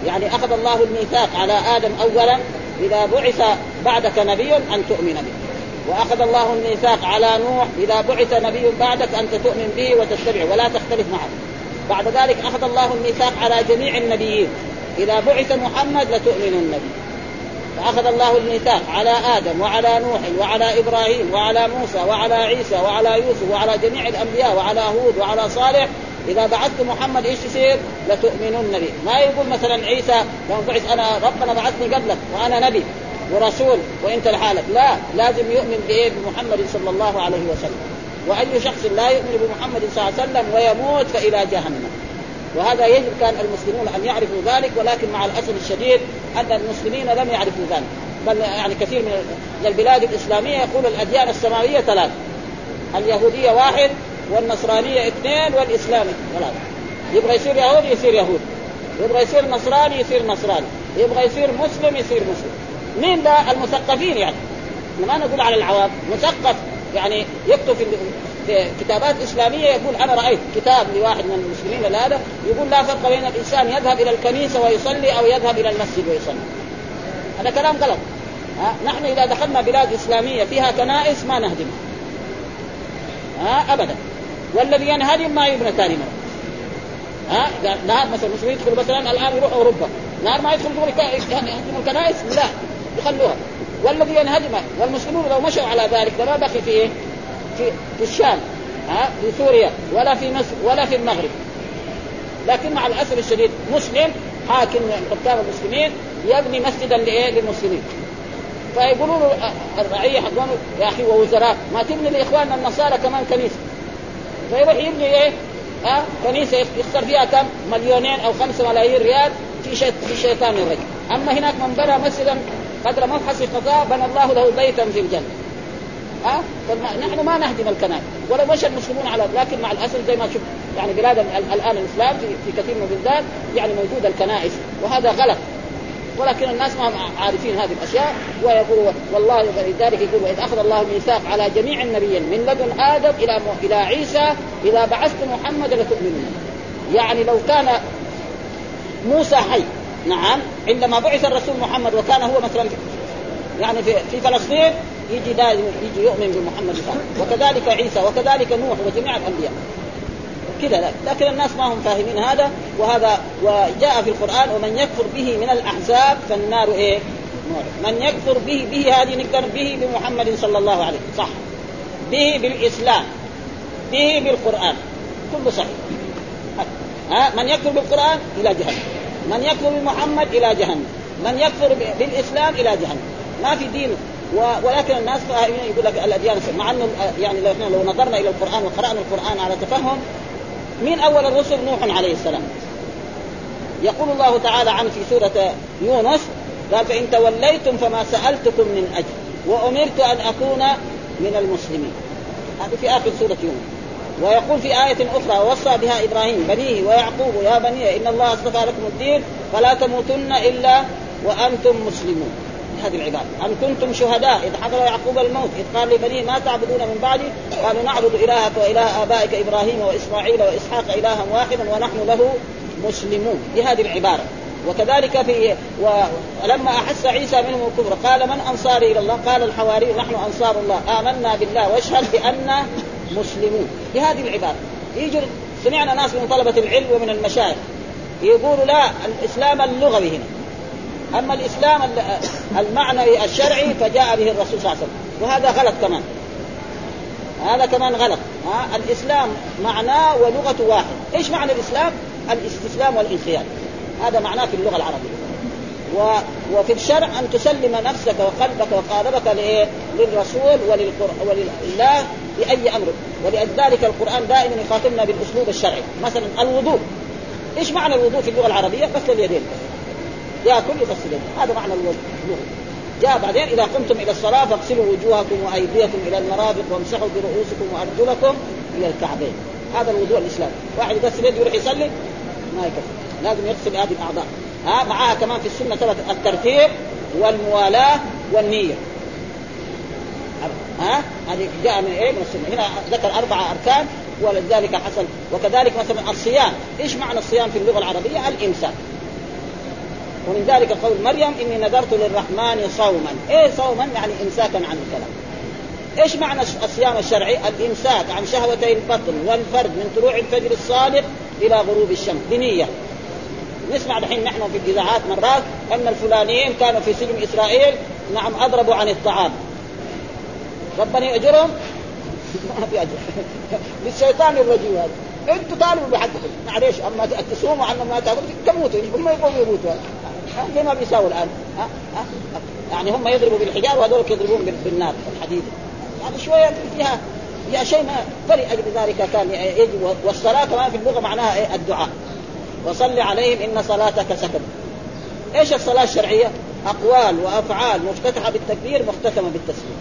يعني أخذ الله الميثاق على آدم أولا إذا بعث بعدك نبي أن تؤمن به، وأخذ الله الميثاق على نوح إذا بعث نبي بعدك أنت تؤمن به وتتبعه ولا تختلف معه. بعد ذلك أخذ الله الميثاق على جميع النبيين إذا بعث محمد لتؤمن النبي. فأخذ الله الميثاق على آدم وعلى نوح وعلى إبراهيم وعلى موسى وعلى عيسى وعلى يوسف وعلى جميع الأنبياء وعلى هود وعلى صالح إذا بعثت محمد إيش يصير؟ لتؤمنوا النبي. ما يقول مثلا عيسى لو بعث أنا ربنا بعثني قبلك وأنا نبي ورسول وإنت لحالك، لا، لازم يؤمن بمحمد صلى الله عليه وسلم. وأي شخص لا يؤمن بمحمد صلى الله عليه وسلم ويموت فإلى جهنم. وهذا يجب كان المسلمون أن يعرفوا ذلك، ولكن مع الأسف الشديد أن المسلمين لم يعرفوا ذلك، بل يعني كثير من البلاد الإسلامية يقول الأديان السماوية 3، اليهودية 1 والنصرانية 2 والإسلام 3. يبغى يصير يهودي يصير يهودي، يبغى يصير نصراني يصير نصراني، يبغى يصير مسلم يصير مسلم. مين ده؟ المثقفين، يعني ما نقول على العوام، مثقف يعني يكتب في كتابات إسلامية يقول أنا رأيت كتاب لواحد من المسلمين هذا يقول لا فرق بين الإنسان يذهب إلى الكنيسة ويصلي أو يذهب إلى المسجد ويصلي. هذا كلام غلط. نحن إذا دخلنا بلاد إسلامية فيها كنائس ما نهدمها أبدا، والذي ينهدم ما يبنى ثاني مرة. ها نهار مثلا المسلمين يدخلوا مثلا الآن يروح أوروبا، نهار ما يدخلوا يهدموا الكنائس، لا يخلوها. والذي ينهدم، والمسلمون لو مشوا على ذلك فما بقي في إيه؟ في الشام، ها في سوريا، ولا في مصر، ولا في المغرب. لكن مع الأسف الشديد مسلم حاكم من قدام المسلمين يبني مسجدا للمسلمين، فيقولوا له الرعية حقهم يا أخي ووزراء ما تبني لإخواننا النصارى كمان كنيسة، فيروح يبني إيه؟ كنيسة يخسر فيها كم؟ 2 أو 5 ملايين ريال في شيطان الرجل. أما هناك من بنى مسجدا قدر مبحث استطاع بنى الله له بيتا في الجنة. نحن ما نهدم الكنائس ولا مش المسلمون على، لكن مع الأسف زي ما شوف يعني بلاد الآن الإسلام في كثير من البلدان يعني موجود الكنائس، وهذا غلط، ولكن الناس ما عارفين هذه الأشياء. ويقولوا والله ذلك يقول وإذ أخذ الله ميثاق على جميع النبيين من لدن آدم إلى عيسى إذا بعثت محمد لتؤمنون. يعني لو كان موسى حي، نعم عندما بعث الرسول محمد وكان هو مثلا يعني في فلسطين يجي لازم يجي يؤمن بمحمد صلى، وكذلك عيسى وكذلك نوح وجميع الأنبياء كذا. لكن الناس ما هم فاهمين هذا. وهذا وجاء في القرآن ومن يكفر به من الأحزاب فالنار إيه؟ نار. من يكفر به هذه نقدر به بمحمد صلى الله عليه صح، به بالإسلام، به بالقرآن، كله صحيح. من يكفر بالقرآن إلى جهنم، من يكفر بمحمد إلى جهنم، من يكفر بالإسلام إلى جهنم، ما في دين. ولكن الناس فاهمين يقول لك الأديان، مع أنه يعني لو نظرنا إلى القرآن وقرأنا القرآن على تفهم من أول الرسل نوح عليه السلام. يقول الله تعالى عنه في سورة يونس قال فإن توليتم فما سألتكم من أجر وأمرت أن أكون من المسلمين، هذا في آخر سورة يونس. ويقول في آية أخرى وصى بها إبراهيم بنيه ويعقوب يا بني إن الله اصطفى لكم الدين فلا تموتن إلا وأنتم مسلمون. هذه العبادة أم كنتم شهداء إذ حضر يعقوب الموت إذ قال لبنيه ما تعبدون من بعدي قالوا نعبد إلهك وإله آبائك إبراهيم وإسماعيل وإسحاق إلها واحدا ونحن له مسلمون. بهذه العبارة. وكذلك في ولما أحس عيسى منهم الكفر قال من أنصاري إلى الله قال الحواريون نحن أنصار الله آمنا بالله واشهد بأننا مسلمون. بهذه العبارة. يجي سمعنا ناس من طلبة العلم ومن المشايخ يقولوا لا الإسلام اللغوي هنا، أما الإسلام المعنى الشرعي فجاء به الرسول صلى الله عليه وسلم، وهذا غلط كمان، هذا كمان غلط. الإسلام معناه ولغة واحد. إيش معنى الإسلام؟ الاستسلام والانقياد، هذا معناه في اللغة العربية. وفي الشرع أن تسلم نفسك وقلبك وقالبك للرسول ولله بأي أمر. ولذلك القرآن دائما يخاطبنا بالأسلوب الشرعي. مثلا الوضوء، إيش معنى الوضوء في اللغة العربية؟ غسل اليدين، يأكل يغسل، هذا معنى الوضوء. جاء بعدين إذا قمتم إلى الصلاة فاغسلوا وجوهكم وأيديكم إلى المرافق وامسحوا برؤوسكم وأرجلكم إلى الكعبين، هذا الوضوء الإسلامي. واحد يغسل يده يروح يصلي ما يكفي، لازم يغسل هذه الأعضاء. معها كمان في السنة ثبت الترتيب والموالاة والنية. هذه جاء من إيه من السنة. هنا ذكر 4 أركان ولذلك حصل. وكذلك مثلا الصيام، إيش معنى الصيام في اللغة العربية؟ الإمساك. ومن ذلك قول مريم إني نذرت للرحمن صوما، إيه صوما يعني إمساكا عن الكلام. إيش معنى الصيام الشرعي؟ الإمساك عن شهوتي البطن والفرد من طلوع الفجر الصادق إلى غروب الشمس بنية. نسمع الحين نحن في الإذاعات مرات أن الفلانيين كانوا في سجن إسرائيل نعم أضربوا عن الطعام، ربنا يأجرهم ما في أجر للشيطان الرجيم هذا. أنتوا طالبوا بحقكم معليش، أما تصوموا عنهم ما تأكلوا تموتوا، هم يقوموا يموتوا زي ما بيساووا الآن. يعني هم يضربوا بالحجار وهذولك يضربون بالنار الحديد، يعني شوية فيها يا شيء ما فرق. أجل ذلك كان يجب. والصلاة كمان في اللغة معناها إيه؟ الدعاء. وصل عليهم إن صلاتك سكن. إيش الصلاة الشرعية؟ أقوال وأفعال مفتتحة بالتكبير مختتمة بالتسليم،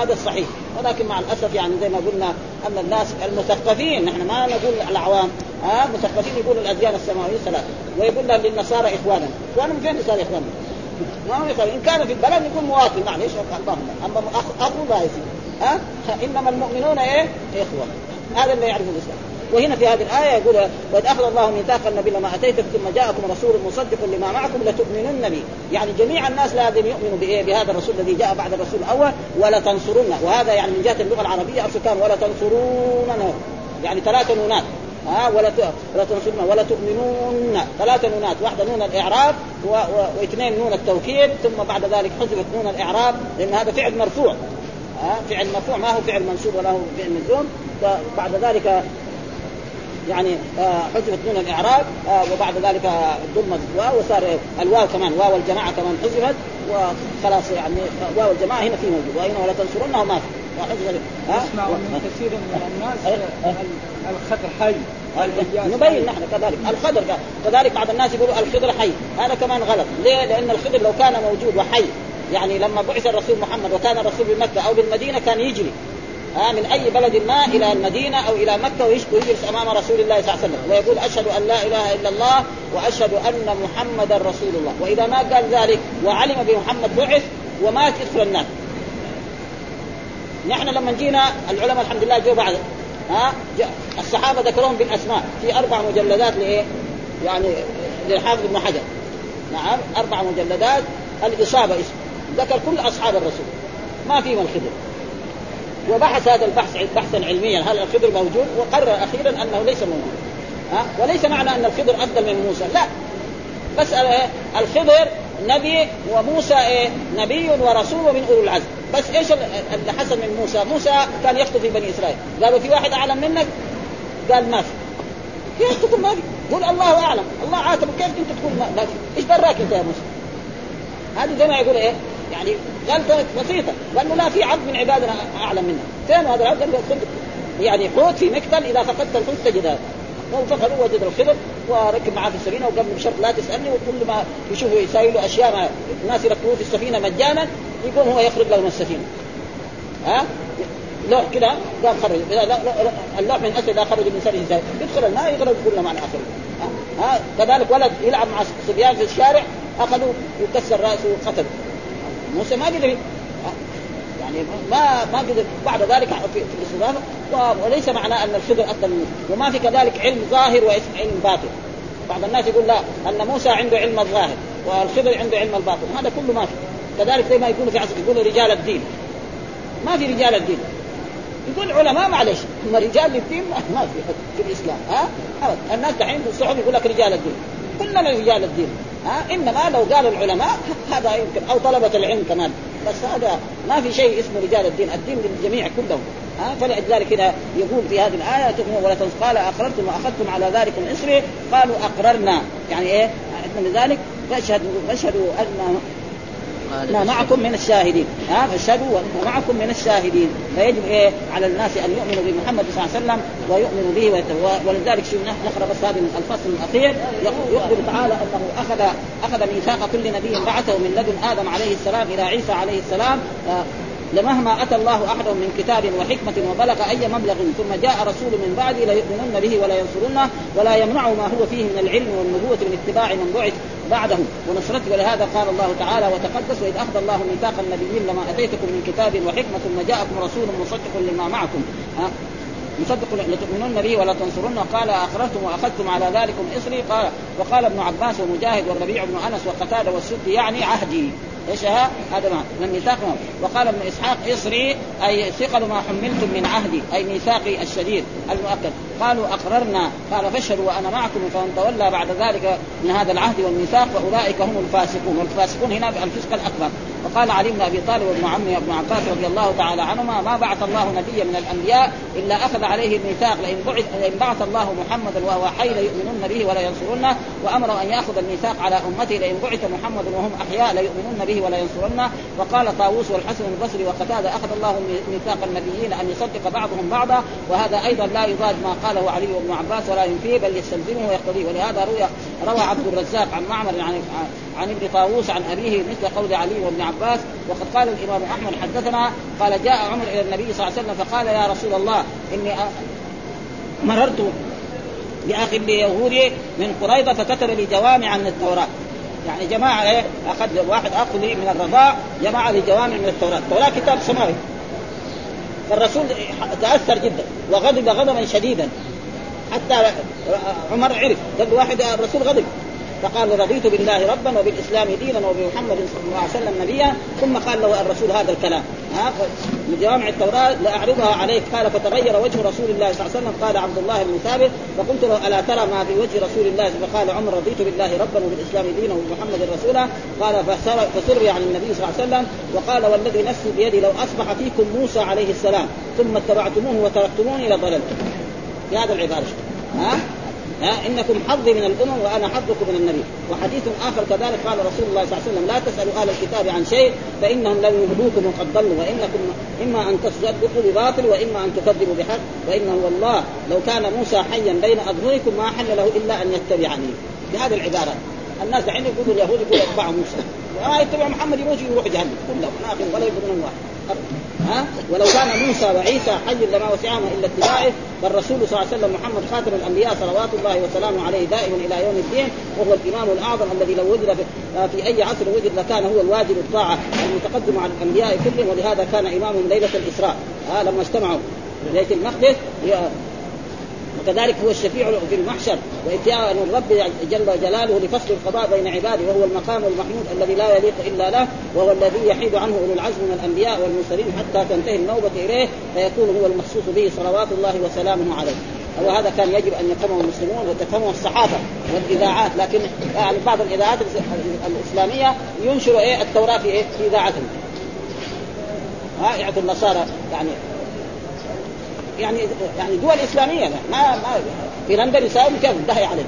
هذا الصحيح. ولكن مع الأسف يعني زي ما قلنا أن الناس المثقفين، نحن ما نقول العوام، مثقفين يقولوا الأديان السماوية 3 ويقول لهم للنصارى إخوانا. إخوانا من فين نصارى إخوانا؟ ما يقال إن كان في البلد يكون مواطن معليش أخوهم، أما أخو لا يصير. إنما المؤمنون إيه؟ إخوة، هذا اللي يعرفه الإسلام. وهنا في هذه الآية يقول وإذ أخذ الله ميثاق النبي لما أتيتكم ثم جاءكم رسول مصدق لما معكم لتؤمنن به، يعني جميع الناس لازم يؤمنوا بهذا الرسول الذي جاء بعد الرسول الأول. ولا تنصرونه، وهذا يعني من جهة اللغة العربية أصل كان ولا تنصرونه يعني ثلاثة نونات ولا تنصبن ولا تؤمنون ثلاثة نونات، واحدة نون الإعراب واثنين نون التوكيد، ثم بعد ذلك حذفت نون الإعراب لأن هذا فعل مرفوع، فعل مرفوع ما هو فعل منصوب ولا هو فعل مجزوم. فبعد ذلك يعني حذفت نون الإعراب وبعد ذلك ضمت الواو وصار الواو كمان واو الجماعة كمان حذفت وخلاص، يعني واو الجماعة هنا في موجود وهنا ولا تنصرونه ما في. نسمع من كثير من الناس الخضر حي، نبين نحن كذلك الخضر كذلك بعض الناس يقولوا الخضر حي، هذا كمان غلط. ليه؟ لأن الخضر لو كان موجود وحي يعني لما بعث الرسول محمد وكان الرسول بمكة أو بالمدينة كان يجري من أي بلد ما إلى المدينة أو إلى مكة ويجلس أمام رسول الله صلى الله عليه وسلم ويقول أشهد أن لا إله إلا الله وأشهد أن محمدا رسول الله، وإذا ما قال ذلك وعلم بمحمد بعث ومات إسر الناس. نحن لما جينا العلماء الحمد لله جوا بعد الصحابة ذكرهم بالأسماء في 4 مجلدات لإيه يعني للحافظ ابن حجر، نعم 4 مجلدات الإصابة اسم ذكر كل أصحاب الرسول ما فيهم الخضر، وبحث هذا البحث بحثا علميا هل الخضر موجود، وقرر أخيرا أنه ليس موجود. وليس معنى أن الخضر أفضل من موسى، لا، بس الخضر نبي وموسى نبي ورسول من أولو العزم، بس ايش اللي حصل من موسى؟ موسى كان يخطب بني اسرائيل، قالوا في واحد اعلم منك، قال ما في، يخطب ما في، قول الله اعلم، الله عاتبك كيف انت تقول ما في، ايش دراك انت يا موسى؟ هذه زي ما يقول ايه يعني غلطه بسيطه، لانه لا في عبد من عبادنا اعلم منك، فين هذا العبد؟ يعني حوت في مكتل اذا فقدت الحوت تجدها، فقدوا وجد الخضر وركب معاه في السفينه وقال بشرط لا تسالني، وكل ما يشوفوا يسائلوا اشياء الناس يركبوه في السفينه مجانا يقوم هو يخرج له من السفينه، لا كده قام خرج اللوح من اسد لا خرج من سره، يدخل الماء يغرق كله مع الاخر. كذلك ولد يلعب مع صبيان في الشارع اخذوا يكسر راسه وقتل موسى ما قدر، يعني ما قدر. بعد ذلك في الاستضافه وليس معناه ان الخضر افضل منه، وما في كذلك علم ظاهر وعلم باطن. بعض الناس يقول لا ان موسى عنده علم الظاهر والخضر عنده علم الباطن، هذا كله ما في. كذلك زي ما يقولوا في عصر يقولوا رجال الدين، ما في رجال الدين، يقول علماء معلش، اما رجال الدين ما في الاسلام. الناس دحين في الصحف يقول لك رجال الدين، كلنا رجال الدين، انما لو قالوا العلماء هذا يمكن او طلبة العلم كمان، بس هذا ما في شيء اسمه رجال الدين، الدين للجميع كلهم. فلذلك كده يقول في هذه الآية ولا قال أقررتم وأخذتم على ذلك من إصري، قالوا أقررنا، يعني إيه من ذلك فاشهدوا أن ما معكم من الشاهدين، فاشهدوا معكم من الشاهدين، فيجب إيه على الناس أن يؤمنوا بمحمد صلى الله عليه وسلم ويؤمنوا به. ولذلك شو نقرأ بس هذا الفصل الأخير، يخبر تعالى أنه أخذ ميثاق كل نبي بعثه من لدن آدم عليه السلام إلى عيسى عليه السلام، لمهما أتى الله أحدا من كتاب وحكمة وبلغ أي مبلغ ثم جاء رسول من بعد ليؤمنن به ولا ينصرنه ولا يمنع ما هو فيه من العلم والنبوة من اتباع من بعث بعده ونصرته. ولهذا قال الله تعالى وتقدس وإذ أخذ الله ميثاق النبيين لما أتيتكم من كتاب وحكمة ثم جاءكم رسول مصدق لما معكم مصدق لتؤمنن به ولا تنصرنه قال أخرجتم وأخذتم على ذلكم إصري. قال وقال ابن عباس ومجاهد والربيع بن أنس وقتادة والسدي يعني عهدي ايش هذا من ميثاقهم. وقال ابن اسحاق اصري اي ثقل ما حملتم من عهدي اي ميثاقي الشديد المؤكد. قالوا اقررنا قال فاشهدوا وانا معكم فمن تولى بعد ذلك من هذا العهد والميثاق فاولئك هم الفاسقون، والفاسقون هنا بالفسق الاكبر. وقال علي بن ابي طالب وابن عمي ابن عباس رضي الله تعالى عنهما ما بعث الله نبيا من الانبياء الا اخذ عليه الميثاق لئن بعث الله محمدا وهو حي ليؤمنن به ولا ينصرونه، وامر ان ياخذ الميثاق على امته لئن بعث محمد وهم احياء ليؤمنن ولا ينصرنا. وقال طاووس والحسن البصري وقتادة أخذ الله ميثاق النبيين أن يصدق بعضهم بعضا، وهذا أيضا لا يضاد ما قاله علي وابن عباس ولا ينفيه بل يستلزمه ويقتضيه. ولهذا روى عبد الرزاق عن معمر عن ابن طاووس عن أبيه مثل قول علي وابن عباس. وقد قال الإمام أحمد حدثنا قال جاء عمر إلى النبي صلى الله عليه وسلم فقال يا رسول الله إني مررت بأخ ليهودي من قريظة فكتب لي جوامع عن التوراة، يعني جماعة أخذ واحد أخذ من الرضاع جماعة لجوامع من التوراة، التوراة كتاب سماوي. فالرسول تأثر جدا وغضب غضبا شديدا حتى عمر عرف، قال واحد الرسول غضب فقال رضيت بالله ربا وبالإسلام دينا وبمحمد صلى الله عليه وسلم نبيا. ثم قال له الرسول هذا الكلام من جوامع التوراة لأعرضها عليك. قال فتغير وجه رسول الله صلى الله عليه وسلم. قال عبد الله بن ثابت فقلت له ألا ترى ما في وجه رسول الله؟ فقال عمر رضيت بالله ربا وبالإسلام دينا وبمحمد رسولا. قال فسر عن النبي صلى الله عليه وسلم وقال والذي نفسي بيدي لو أصبح فيكم موسى عليه السلام ثم اتبعتموه وتركتموني لضللتم. في هذا العبارة إنكم حظي من الأمم وأنا حظكم من النبي. وحديث آخر كذلك قال رسول الله صلى الله عليه وسلم لا تسألوا أهل الكتاب عن شيء فإنهم لن يهدوكم وقد ضلوا وإنكم إما أن تصدقوا بباطل وإما أن تكذبوا بحق وإنه والله لو كان موسى حيا بين أظهركم ما حل له إلا أن يتبعني. بهذه العبارة الناس دعين يقولوا اليهود يقولوا اتبعوا موسى يتبع محمد يروج يروح جهنم كله ناقل ولا يبدون واحد. ولو كان موسى وعيسى حي لما وسعهما إلا اتباعه. فالرسول صلى الله عليه وسلم محمد خاتم الأنبياء صلوات الله وسلامه عليه دائم إلى يوم الدين وهو الإمام الأعظم الذي لو وجد في أي عصر وجد لكان هو الواجب الطاعة المتقدم على الأنبياء كلهم. ولهذا كان إمامهم ليلة الإسراء لما اجتمعوا ليلة المقدس. وكذلك هو الشفيع في المحشر وإتيان الرب جل جلاله لفصل القضاء بين عباده وهو المقام المحمود الذي لا يليق إلا له وهو الذي يحيد عنه أولو العزم من الأنبياء والمرسلين حتى تنتهي النوبة إليه فيكون هو المخصوص به صلوات الله وسلامه عليه. وهذا كان يجب أن يفهمه المسلمون وتفهمه الصحافة والإذاعات. لكن بعض الإذاعات الإسلامية ينشر التوراة في إذاعتهم يعطوا النصارى يعني دول إسلامية ما في لندن يساوي كذب دهي عليه.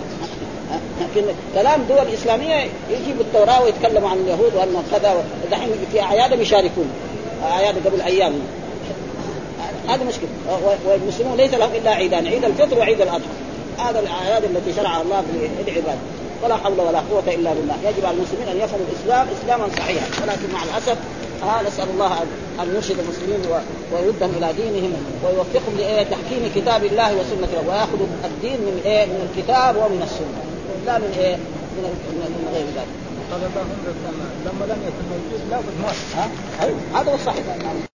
لكن كلام دول إسلامية يجيب التوراة ويتكلموا عن اليهود وأنه كذا دحين في أعياد يشاركون أعياد قبل أيام. هذا مشكلة. والمسلمون ليس لهم إلا عيدان عيد الفطر وعيد الأضحى. هذا الأعياد التي شرعها الله للعباد ولا حول ولا قوة إلا بالله. يجب على المسلمين أن يفهموا الإسلام إسلاما صحيحا ولكن مع الأسف نسأل الله أن يرشد المسلمين ويردهم إلى دينهم ويوفقهم لتحكيم كتاب الله وسنة الله ويأخذوا الدين من الكتاب ومن السنة لا من غير ذلك. لما لم يتميز لا بد هذا هو الصحيح.